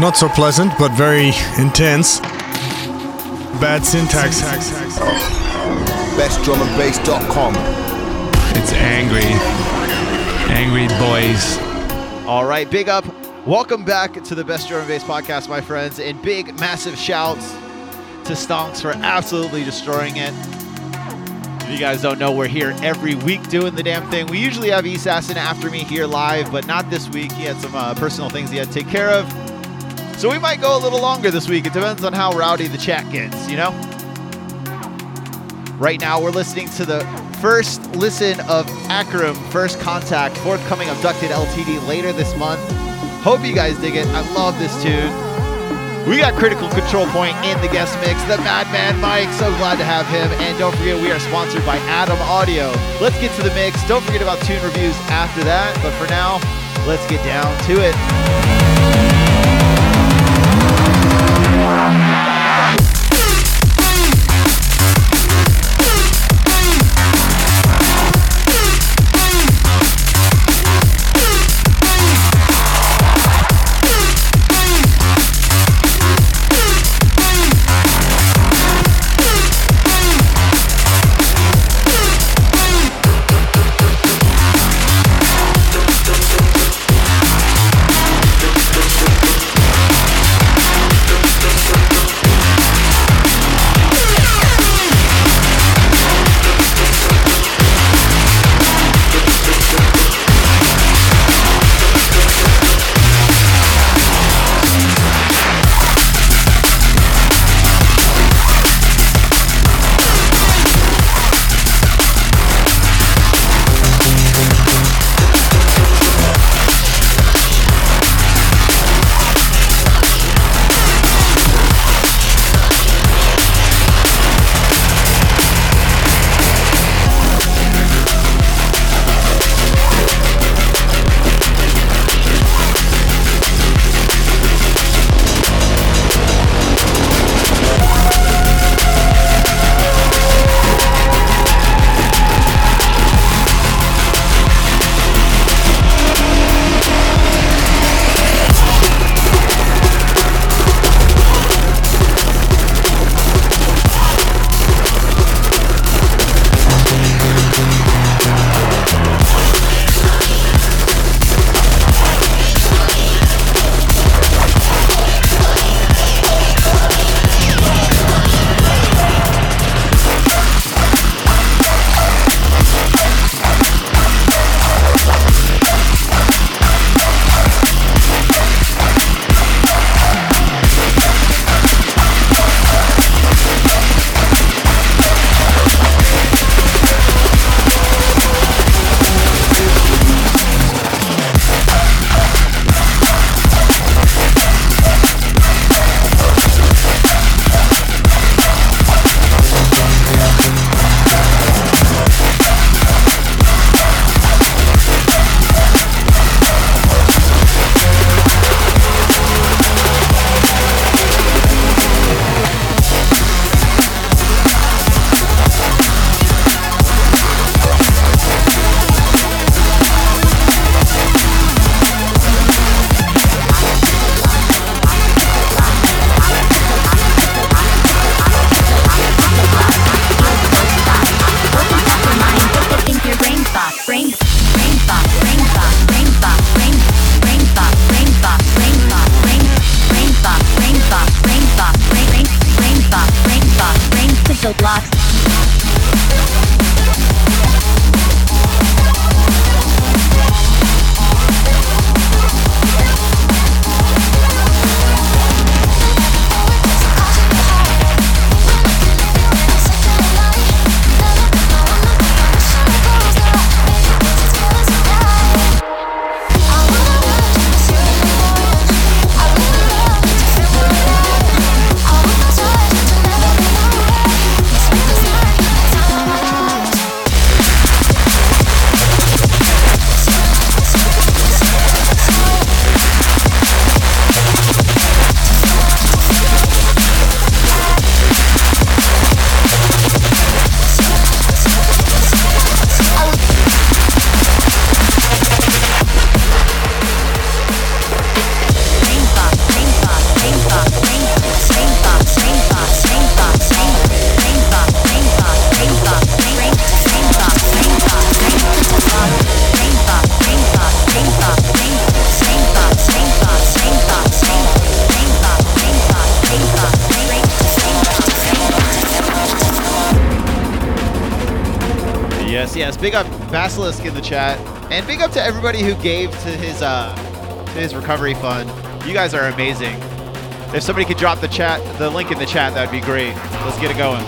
Not so pleasant, but very intense. Bad Syntax. BestDrumAndBass.com. It's angry. Angry boys. All right, big up. Welcome back to the Best Drum and Bass Podcast, my friends. And big, massive shouts to Stonks for absolutely destroying it. If you guys don't know, we're here every week doing the damn thing. We usually have E-Sassin after me here live, but not this week. He had some personal things he had to take care of. So we might go a little longer this week. It depends on how rowdy the chat gets, you know? Right now, we're listening to the first listen of Akram, First Contact, forthcoming Abducted LTD later this month. Hope you guys dig it. I love this tune. We got Critical Control Point in the guest mix. The Madman Mike, so glad to have him. And don't forget, we are sponsored by Adam Audio. Let's get to the mix. Don't forget about tune reviews after that. But for now, let's get down to it. yes. Big up Basilisk in the chat. And big up to everybody who gave to his recovery fund. You guys are amazing. If somebody could drop the link in the chat, that'd be great. Let's get it going.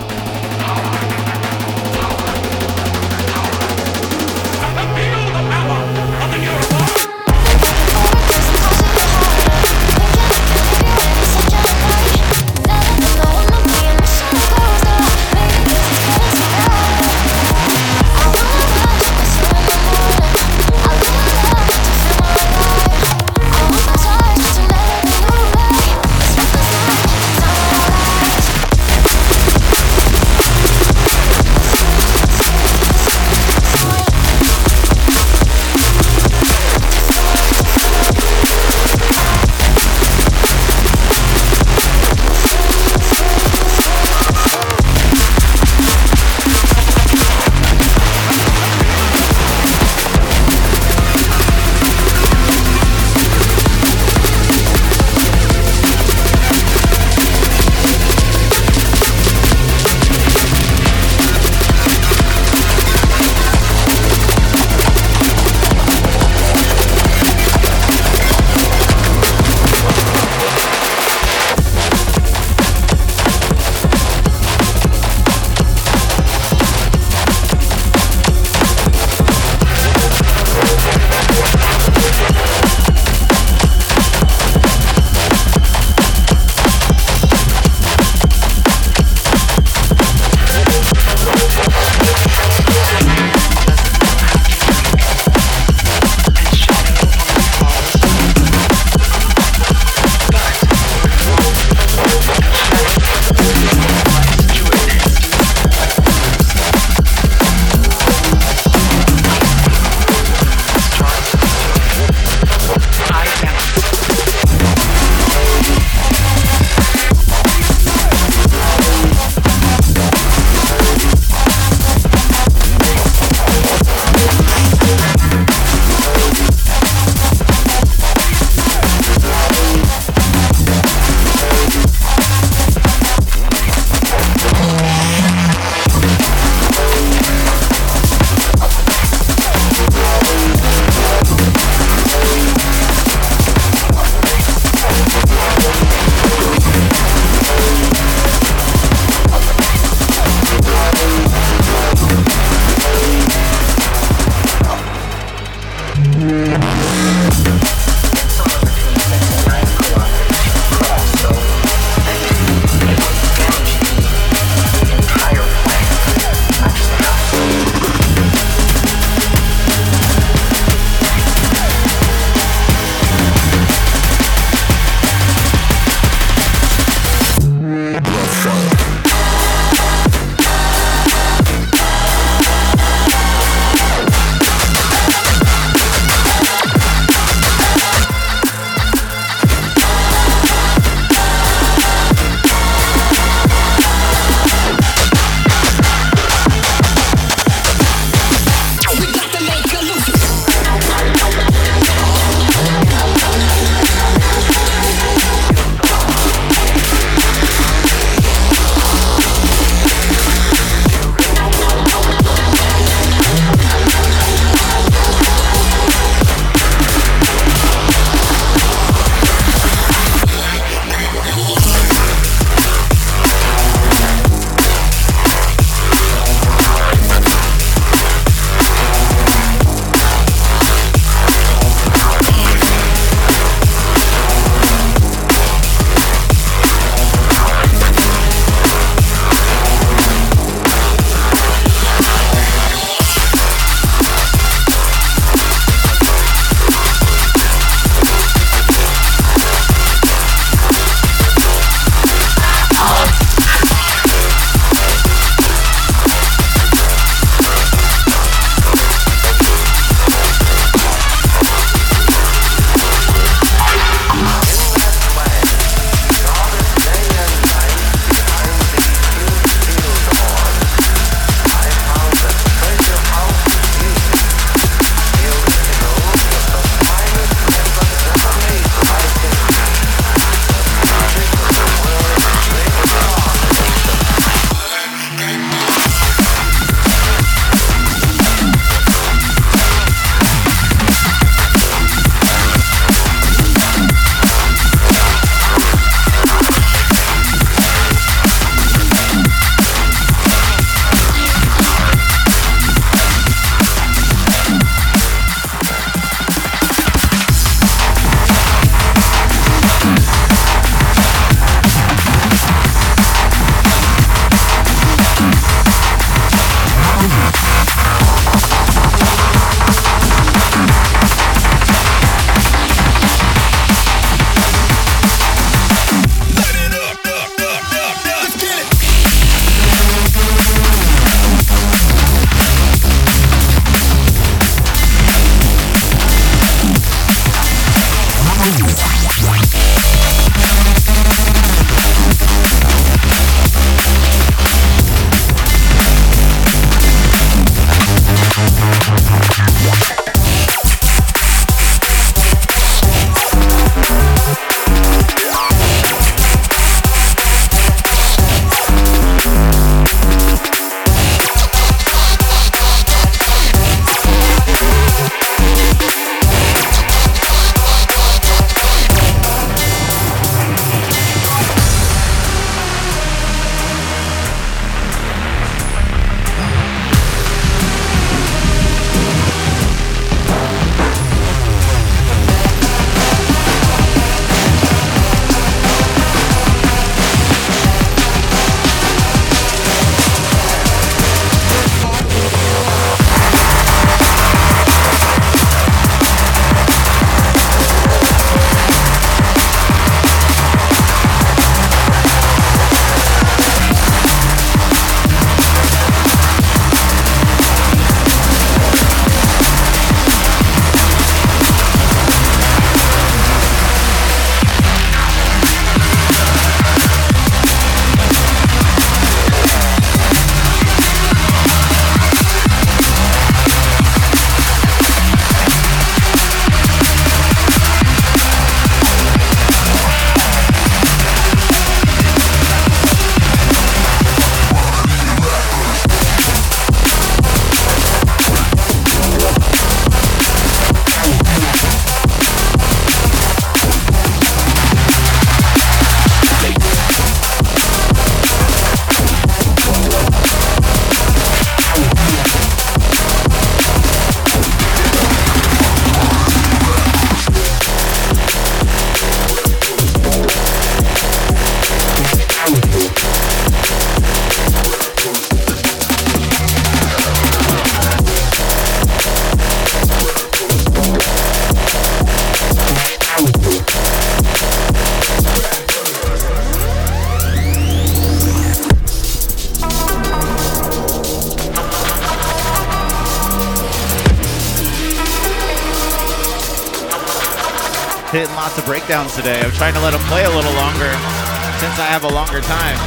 Breakdowns today. I'm trying to let them play a little longer since I have a longer time,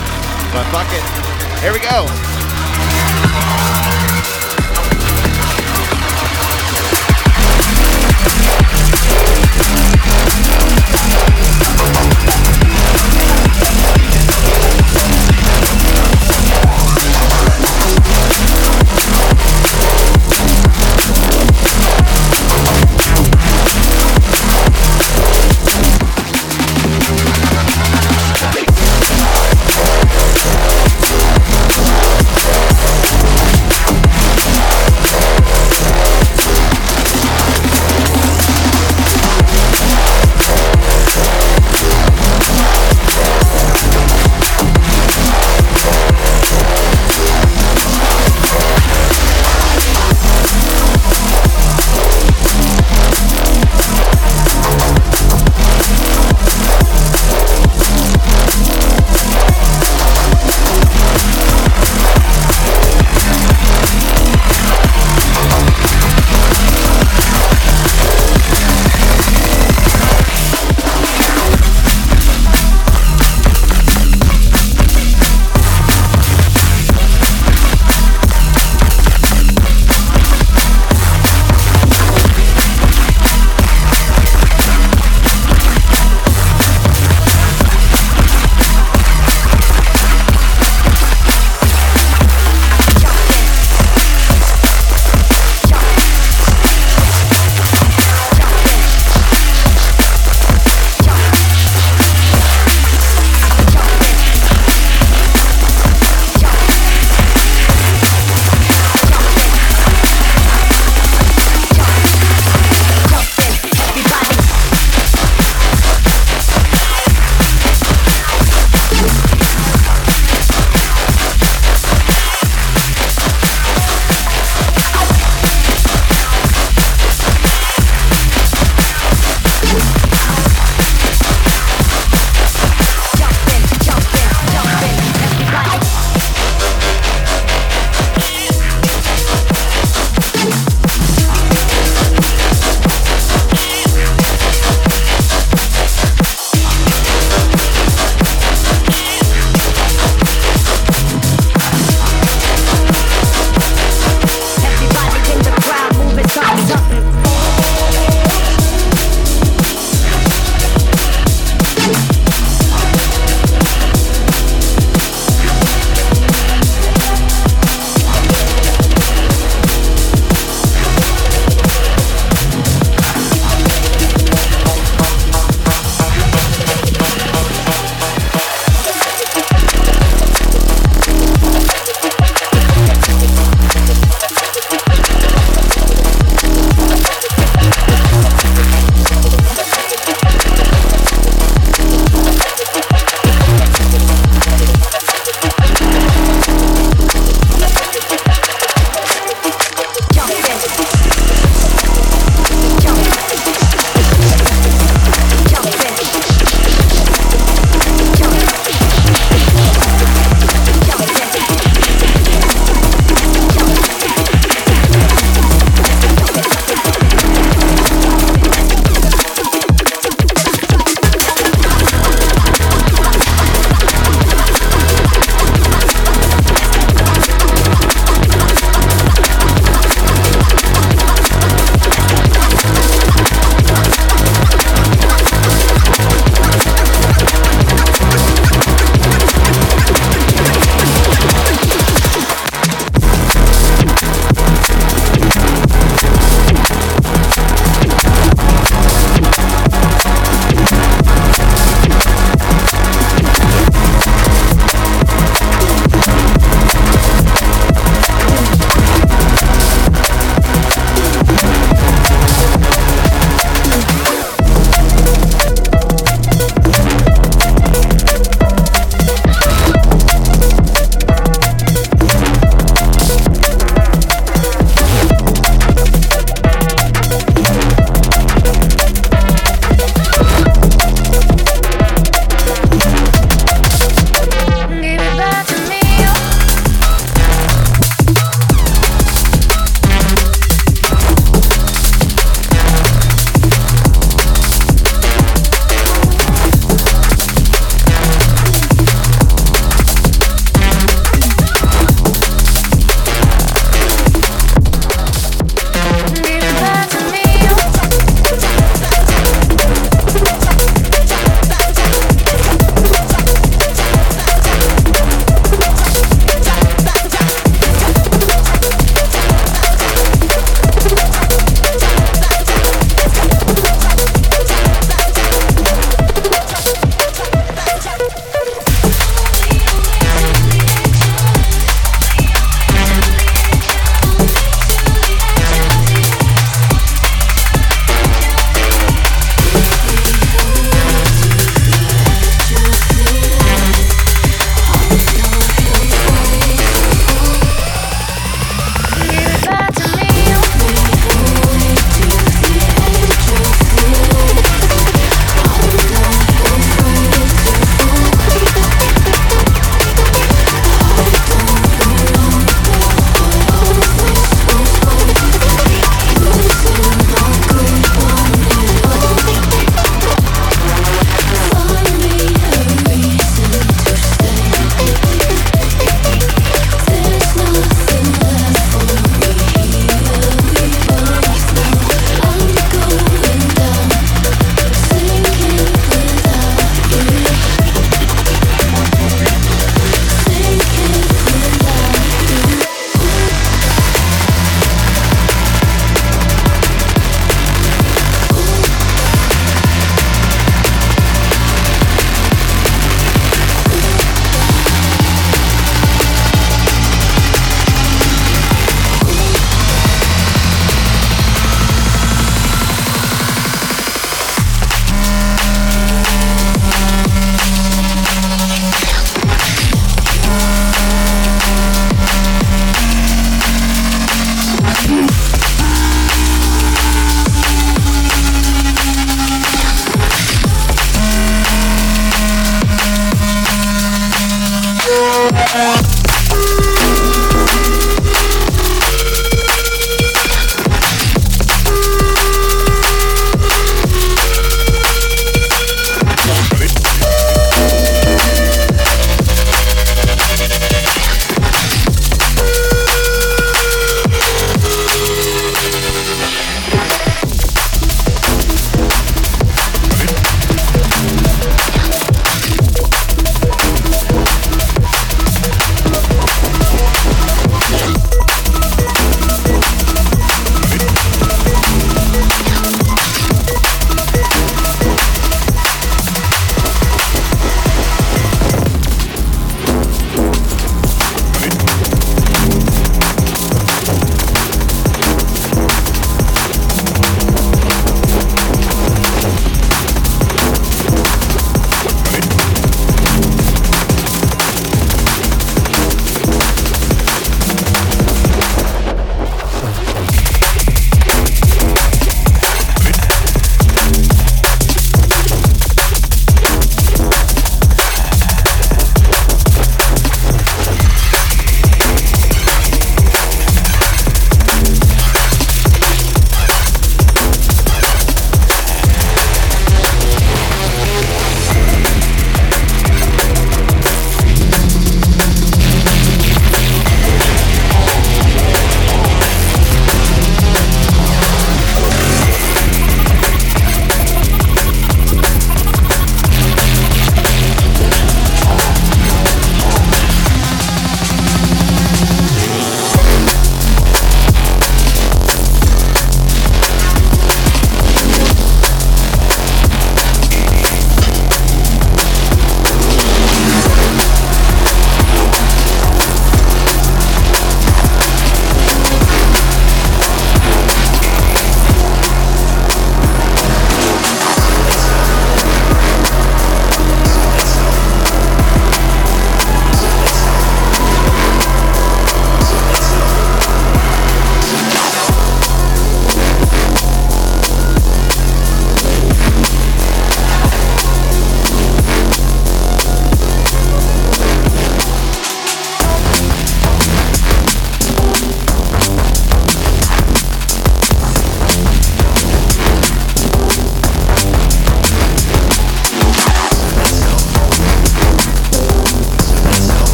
but fuck it. Here we go.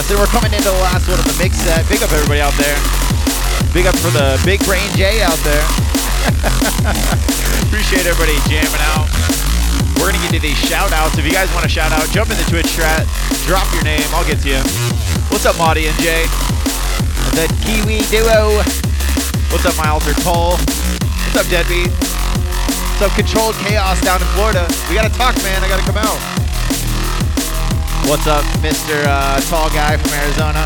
yes, then we're coming into the last one of the mix set. Big up everybody out there. Big up for the Big Brain J out there. Appreciate everybody jamming out. We're gonna get to these shout outs. If you guys want to shout out, jump in the Twitch chat, drop your name, I'll get to you. What's up, Maudie and Jay? The Kiwi Duo. What's up, my altered Paul? What's up, Deadbeat? What's up, Controlled Chaos down in Florida? We gotta talk, man, I gotta come out. What's up, Mr. Tall Guy from Arizona?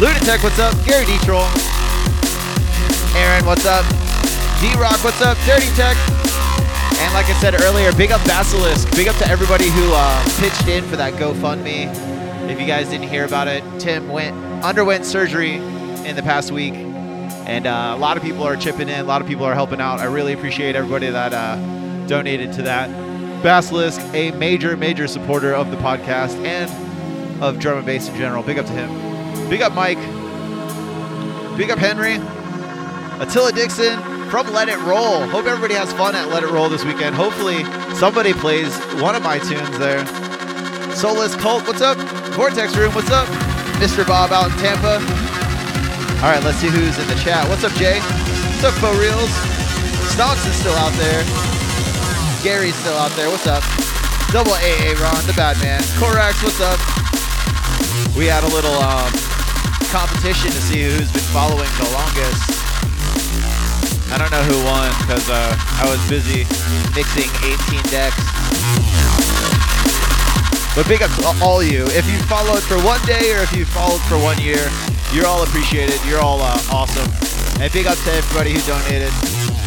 Lunatech, what's up? Gary D-Troll. Aaron, what's up? D-Rock, what's up? Dirty Tech. And like I said earlier, big up Basilisk. Big up to everybody who pitched in for that GoFundMe. If you guys didn't hear about it, Tim underwent surgery in the past week. And a lot of people are chipping in. A lot of people are helping out. I really appreciate everybody that donated to that. Basilisk, a major, major supporter of the podcast and of drum and bass in general. Big up to him. Big up Mike. Big up Henry. Attila Dixon from Let It Roll. Hope everybody has fun at Let It Roll this weekend. Hopefully somebody plays one of my tunes there. Soulless Cult, what's up? Vortex Room, what's up? Mr. Bob out in Tampa. All right, let's see who's in the chat. What's up, Jay? What's up, Faux Reels? Stonks is still out there. Gary's still out there. What's up? Double AA Ron, the bad man. Korax, what's up? We had a little competition to see who's been following the longest. I don't know who won because I was busy mixing 18 decks. But big up to all you. If you followed for one day or if you followed for 1 year, you're all appreciated. You're all awesome. And big up to everybody who donated.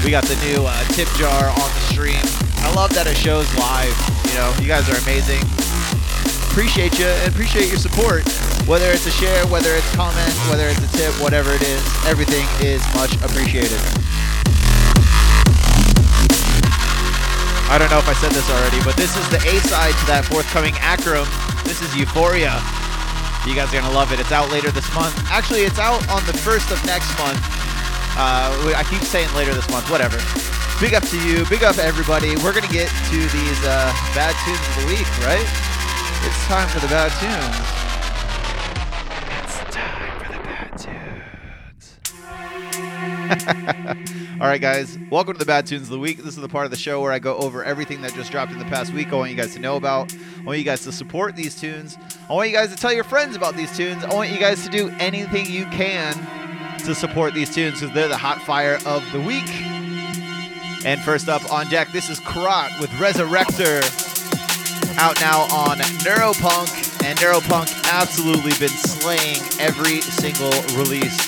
We got the new tip jar on the stream. I love that it shows live. You know, you guys are amazing. Appreciate you and appreciate your support. Whether it's a share, whether it's comment, whether it's a tip, whatever it is, everything is much appreciated. I don't know if I said this already, but this is the A-side to that forthcoming Akram. This is Euphoria. You guys are going to love it. It's out later this month. Actually, it's out on the 1st of next month. I keep saying later this month, whatever. Big up to you. Big up everybody. We're going to get to these Bad Tunes of the Week, right? It's time for the Bad Tunes. It's time for the Bad Tunes. All right, guys, welcome to the Bad Tunes of the Week. This is the part of the show where I go over everything that just dropped in the past week. I want you guys to know about. I want you guys to support these tunes. I want you guys to tell your friends about these tunes. I want you guys to do anything you can to support these tunes because they're the hot fire of the week. And first up on deck, this is Karat with Resurrector, out now on Neuropunk. And Neuropunk absolutely been slaying every single release.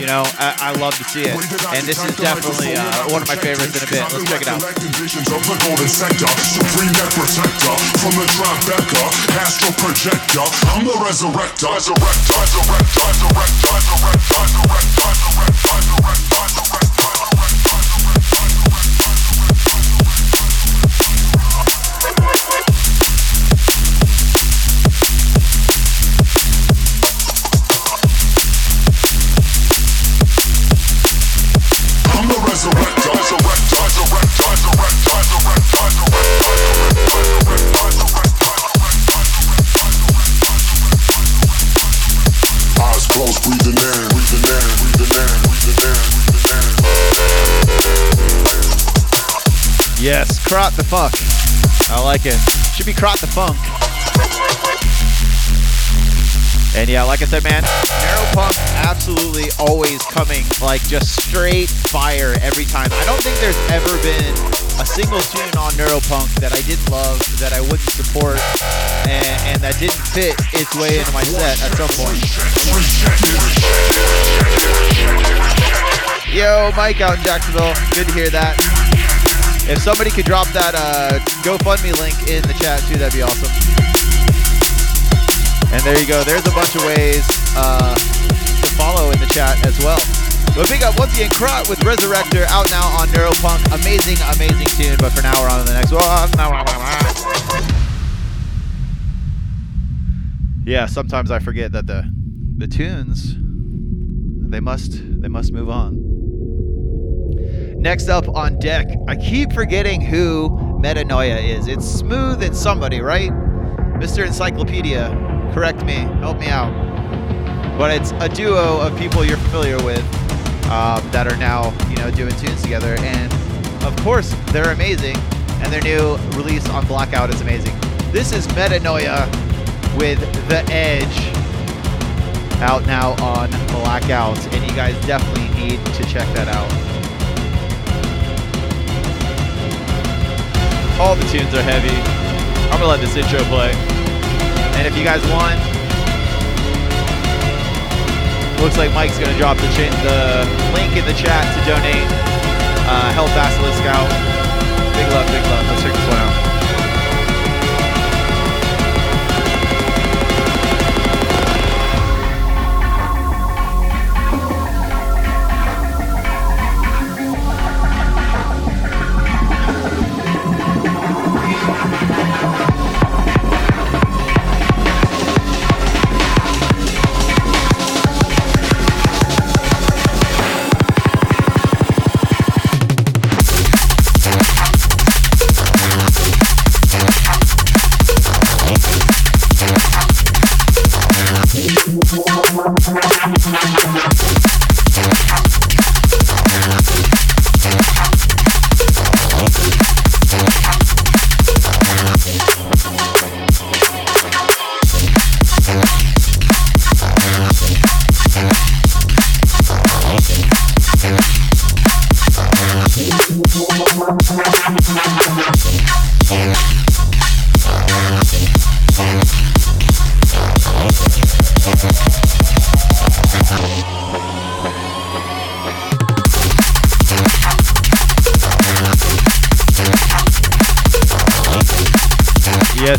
You know, I love to see it. And this is definitely one of my favorites in a bit. Let's check it out. I'm the resurrector. Eyes closed, breathing in, breathing in, breathing in, breathing in. Yes, Krot the Funk. I like it. Should be Krot the Funk. And yeah, like I said, man, Neuropunk absolutely always coming like just straight fire every time. I don't think there's ever been a single tune on Neuropunk that I didn't love, that I wouldn't support, and that didn't fit its way into my set at some point. Yo, Mike out in Jacksonville. Good to hear that. If somebody could drop that GoFundMe link in the chat too, that'd be awesome. And there you go. There's a bunch of ways to follow in the chat as well. But big up once again, Krot with Resurrector, out now on Neuropunk. Amazing, amazing tune. But for now, we're on to the next one. Yeah, sometimes I forget that the tunes they must move on. Next up on deck, I keep forgetting who Metanoia is. It's Smooth and somebody, right? Mr. Encyclopedia. Correct me. Help me out. But it's a duo of people you're familiar with that are now, you know, doing tunes together. And, of course, they're amazing. And their new release on Blackout is amazing. This is Metanoia with The Edge, out now on Blackout. And you guys definitely need to check that out. All the tunes are heavy. I'm gonna let this intro play. And if you guys want, looks like Mike's gonna drop the link in the chat to donate. Help Basilisk out. Big love, big love. Let's check this one out.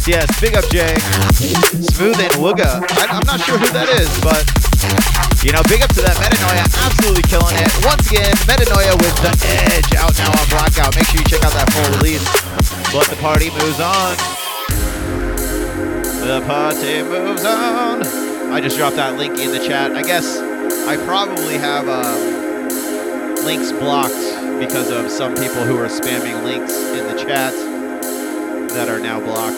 Yes, big up Jay. Smooth and Wooga. I'm not sure who that is, but you know, big up to that. Metanoia absolutely killing it. Once again, Metanoia with The Edge, out now on Blackout. Make sure you check out that full release. But the party moves on. The party moves on. I just dropped that link in the chat. I guess I probably have links blocked because of some people who are spamming links in the chat that are now blocked,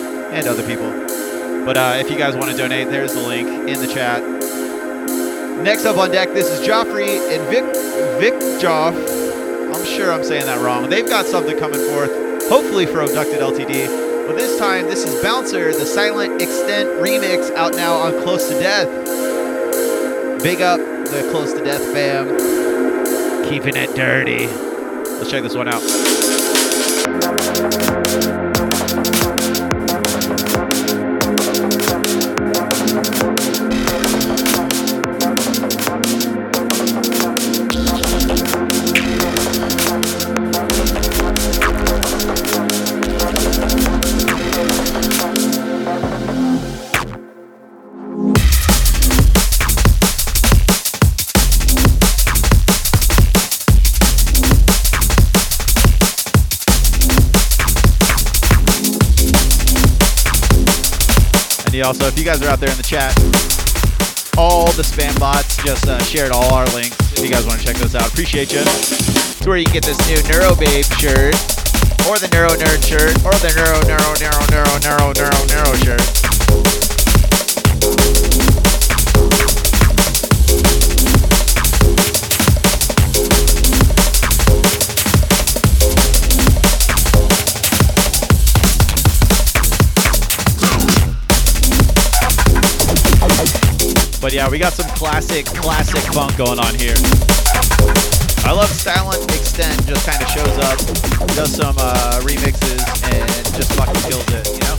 and other people. But if you guys want to donate, there's the link in the chat. Next up on deck, this is Joffrey and Vic Joff. I'm sure I'm saying that wrong. They've got something coming forth, hopefully for Abducted LTD. But this time, this is Bouncer, the Silent Extent remix, out now on Close to Death. Big up the Close to Death fam. Keeping it dirty. Let's check this one out. Also, if you guys are out there in the chat, all the spam bots just shared all our links. If you guys want to check those out, appreciate you. It's where you can get this new Neurobabe shirt, or the Neuro Nerd shirt, or the Neuro But yeah, we got some classic funk going on here. I love Silent Extent, just kind of shows up, does some remixes, and just fucking kills it, you know?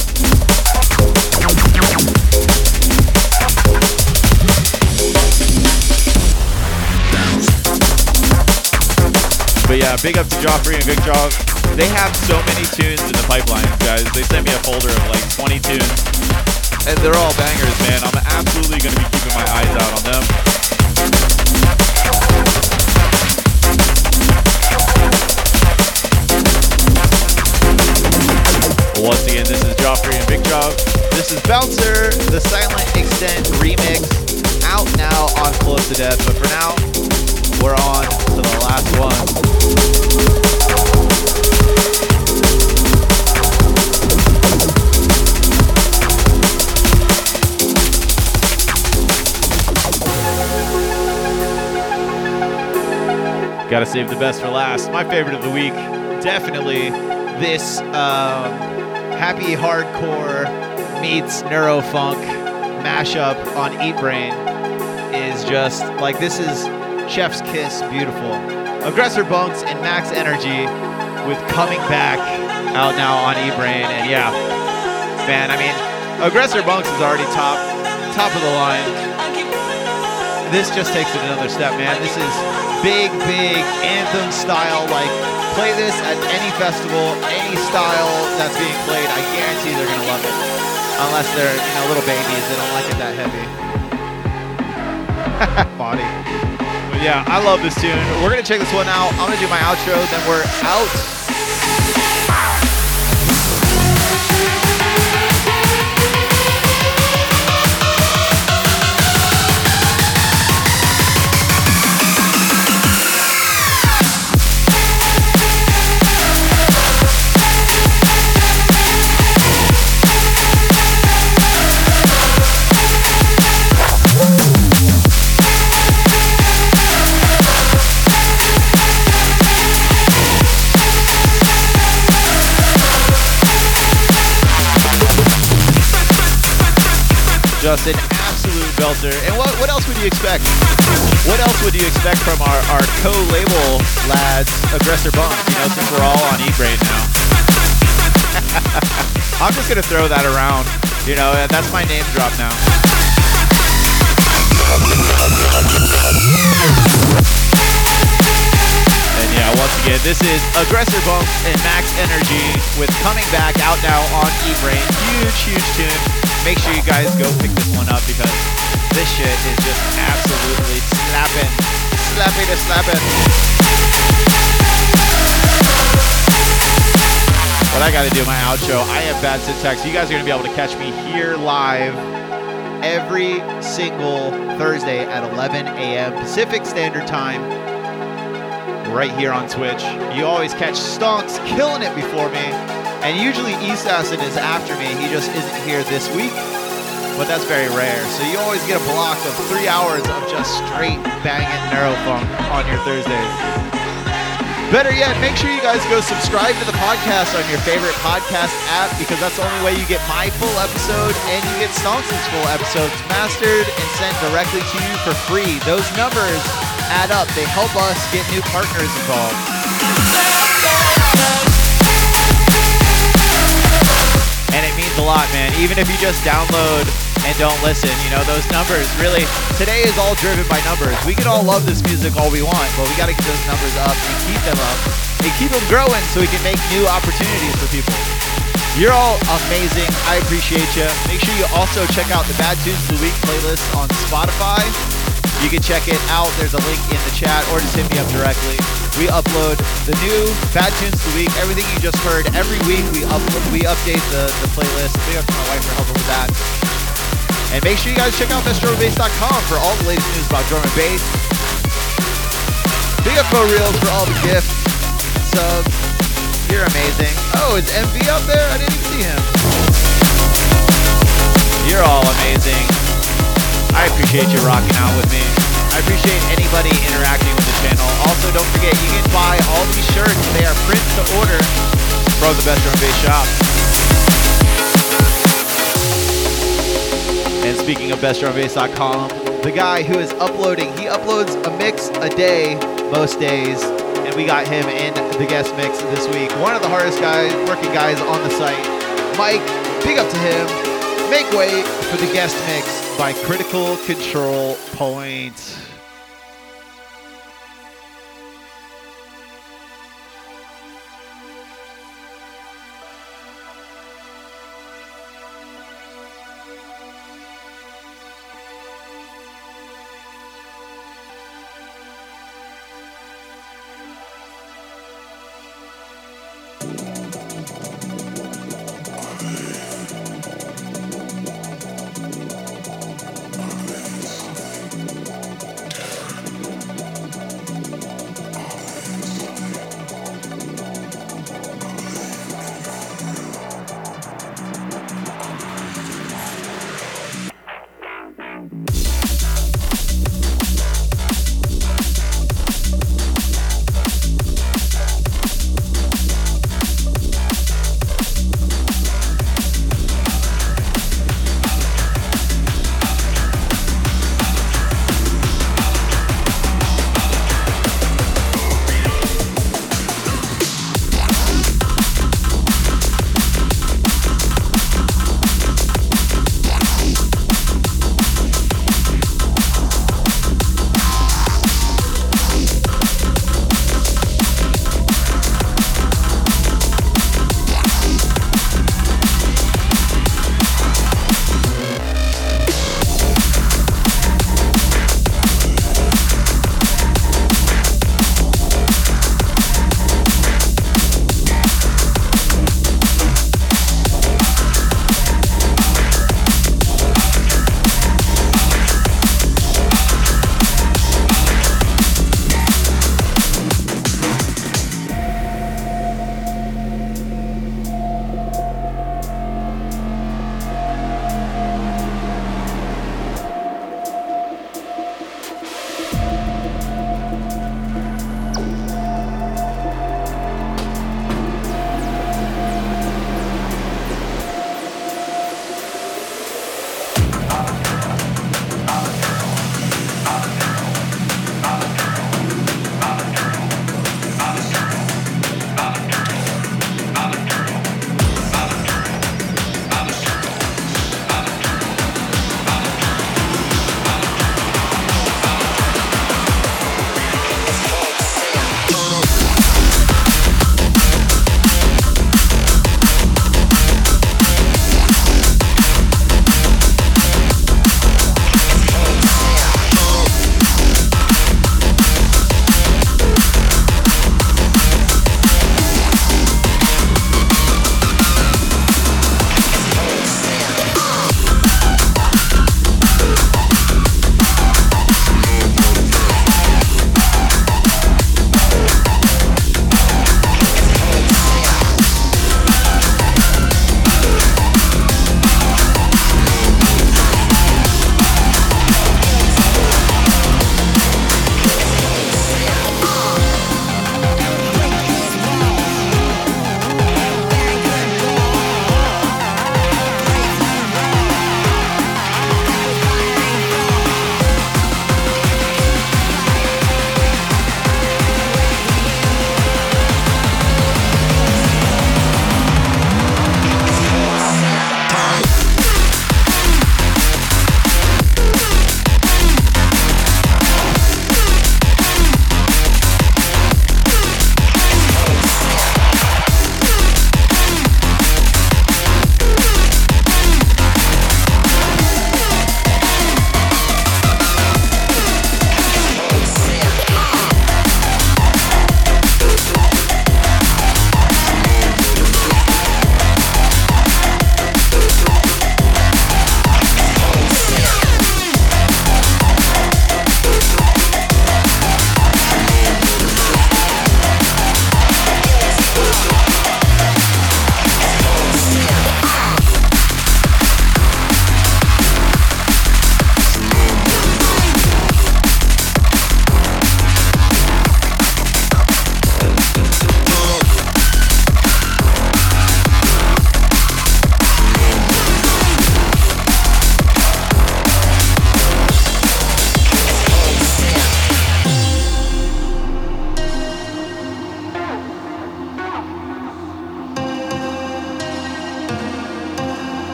But yeah, big up to Joffrey and Vic Joff. They have so many tunes in the pipeline, guys. They sent me a folder of like 20 tunes. And they're all bangers, man. I'm absolutely going to be keeping my eyes out on them. Once again, this is Joffrey and Big Job. This is Bouncer, the Silent Extent remix, out now on Close to Death. But for now, we're on to the last one. Gotta save the best for last. My favorite of the week, definitely this happy hardcore meets Neurofunk mashup on E-Brain is just like, this is chef's kiss beautiful. Aggresor Bunx and Max Energy with Coming Back, out now on E-Brain. And yeah, man, I mean, Aggresor Bunx is already top of the line. This just takes it another step, man. This is big anthem style. Like, play this at any festival, any style that's being played, I guarantee they're gonna love it, unless they're, you know, little babies, they don't like it that heavy. Body. But yeah, I love this tune. We're gonna check this one out. I'm gonna do my outros and we're out. Just an absolute belter. And what else would you expect? What else would you expect from our co-label lads, Aggresor Bunx, you know, since we're all on E-Brain now. I'm just gonna throw that around, you know, that's my name drop now. Yeah, once again, this is Aggresor Bunx and Max Energy with Coming Back, out now on E-Brain. Huge tune. Make sure you guys go pick this one up because this shit is just absolutely slapping. Slapping to slapping. But I gotta do my outro. I have Bad Syntax. You guys are gonna be able to catch me here live every single Thursday at 11 a.m. Pacific Standard Time, right here on Twitch. You always catch Stonks killing it before me, and usually Eastassin is after me. He just isn't here this week, but that's very rare. So you always get a block of 3 hours of just straight banging Neurofunk on your Thursdays. Better yet, make sure you guys go subscribe to the podcast on your favorite podcast app, because that's the only way you get my full episode and you get Stonks' full episodes mastered and sent directly to you for free. Those numbers add up. They help us get new partners involved. And it means a lot, man. Even if you just download and don't listen, you know, those numbers really, today is all driven by numbers. We can all love this music all we want, but we got to get those numbers up and keep them up and keep them growing so we can make new opportunities for people. You're all amazing. I appreciate you. Make sure you also check out the Bad Tunes of the Week playlist on Spotify. You can check it out. There's a link in the chat, or just hit me up directly. We upload the new Bad Tunes of the Week. Everything you just heard, every week we update the playlist. Big up to my wife for helping with that. And make sure you guys check out BestDrumAndBass.com for all the latest news about drum and bass. Big up for reels for all the gifts, subs. You're amazing. Oh, is MV up there? I didn't even see him. You're all amazing. I appreciate you rocking out with me. I appreciate anybody interacting with the channel. Also, don't forget, you can buy all these shirts. They are print to order from the Best Drum and Bass shop. And speaking of BestDrumAndBass.com, the guy who is uploading, he uploads a mix a day most days, and we got him in the guest mix this week. One of the hardest guys, working guys on the site. Mike, big up to him. Make way for the guest mix by Critical Control Point.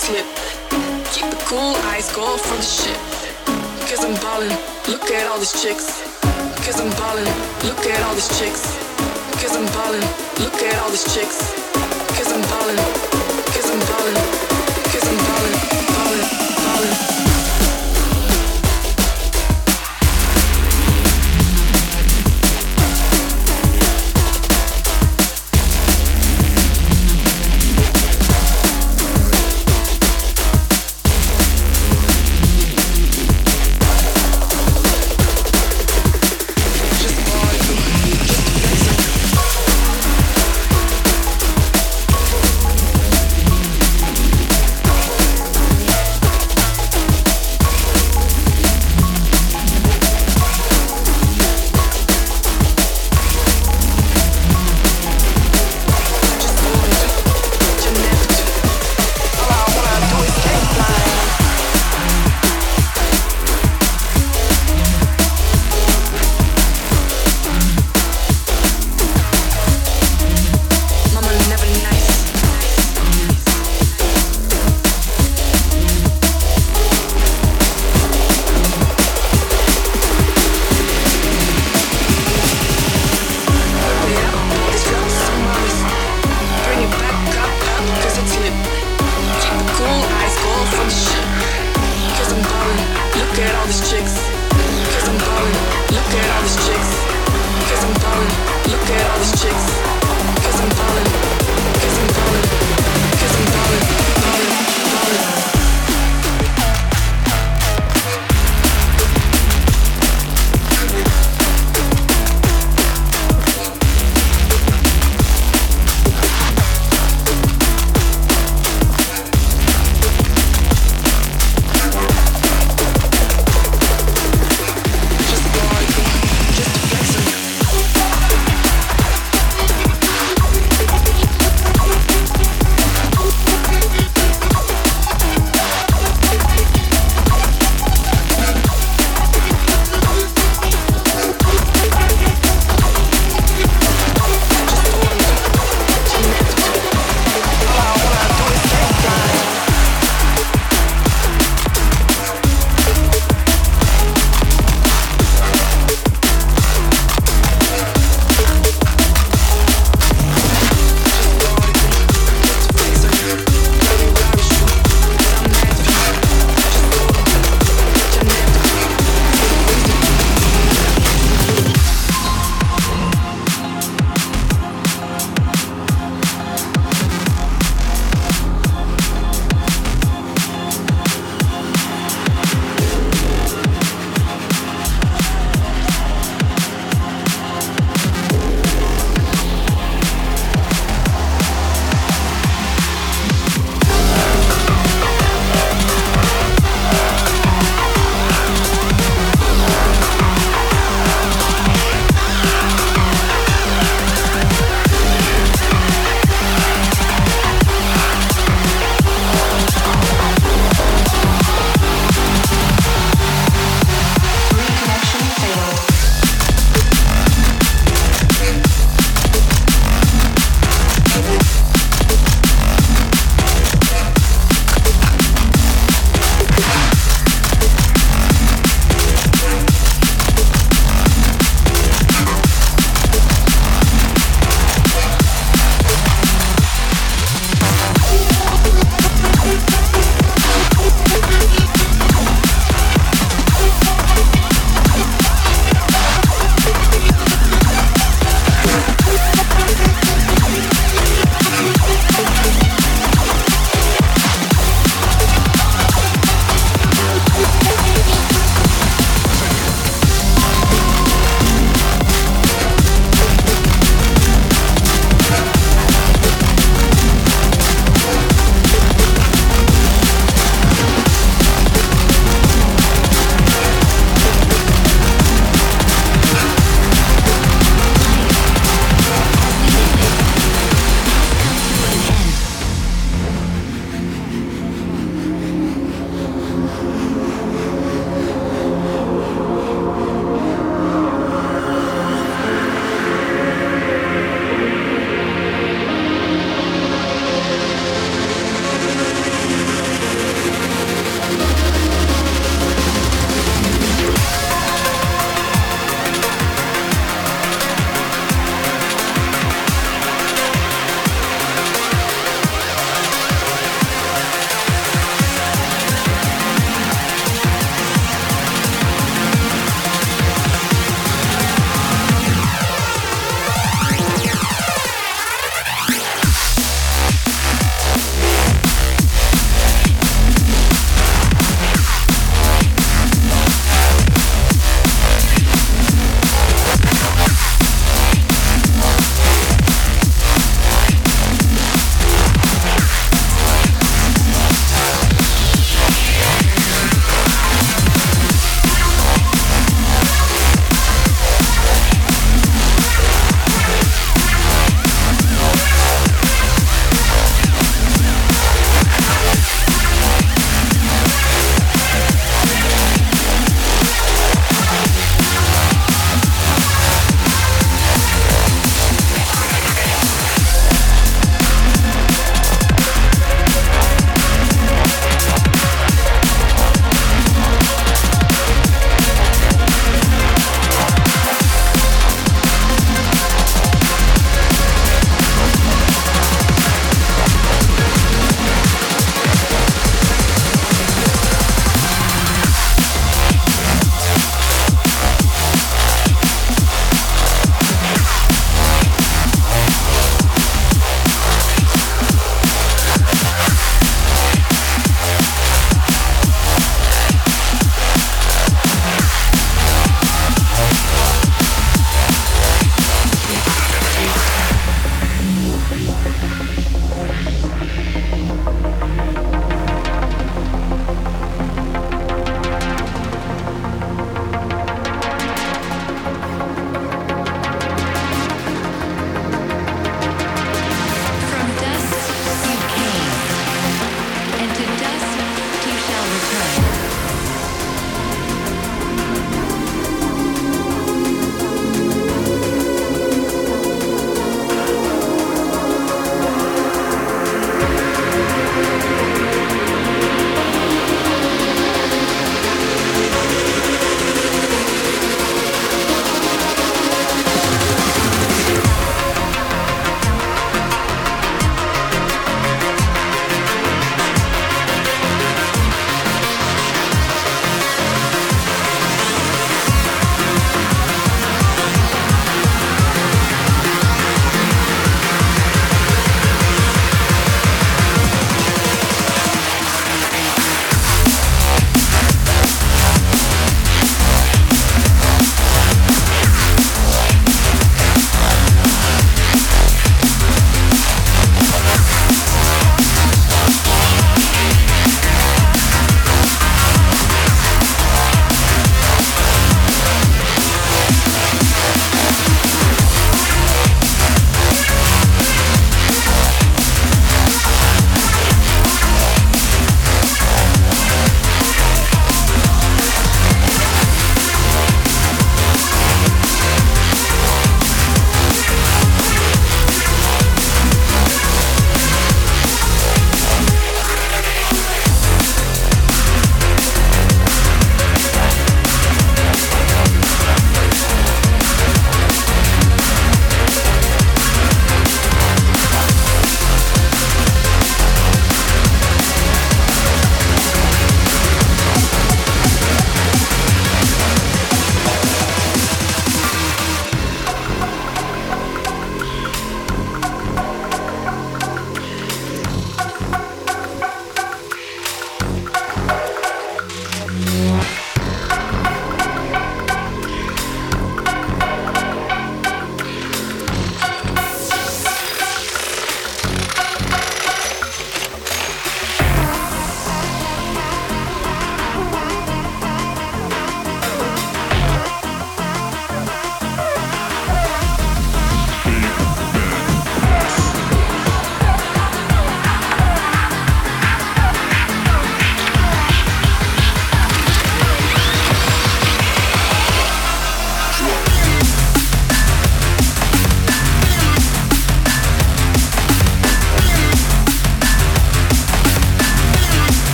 shit's lit. Keep the cool eyes going for the shit. Cause I'm ballin', look at all these chicks. Cause I'm ballin', look at all these chicks. Cause I'm ballin', look at all these chicks. Cause I'm ballin',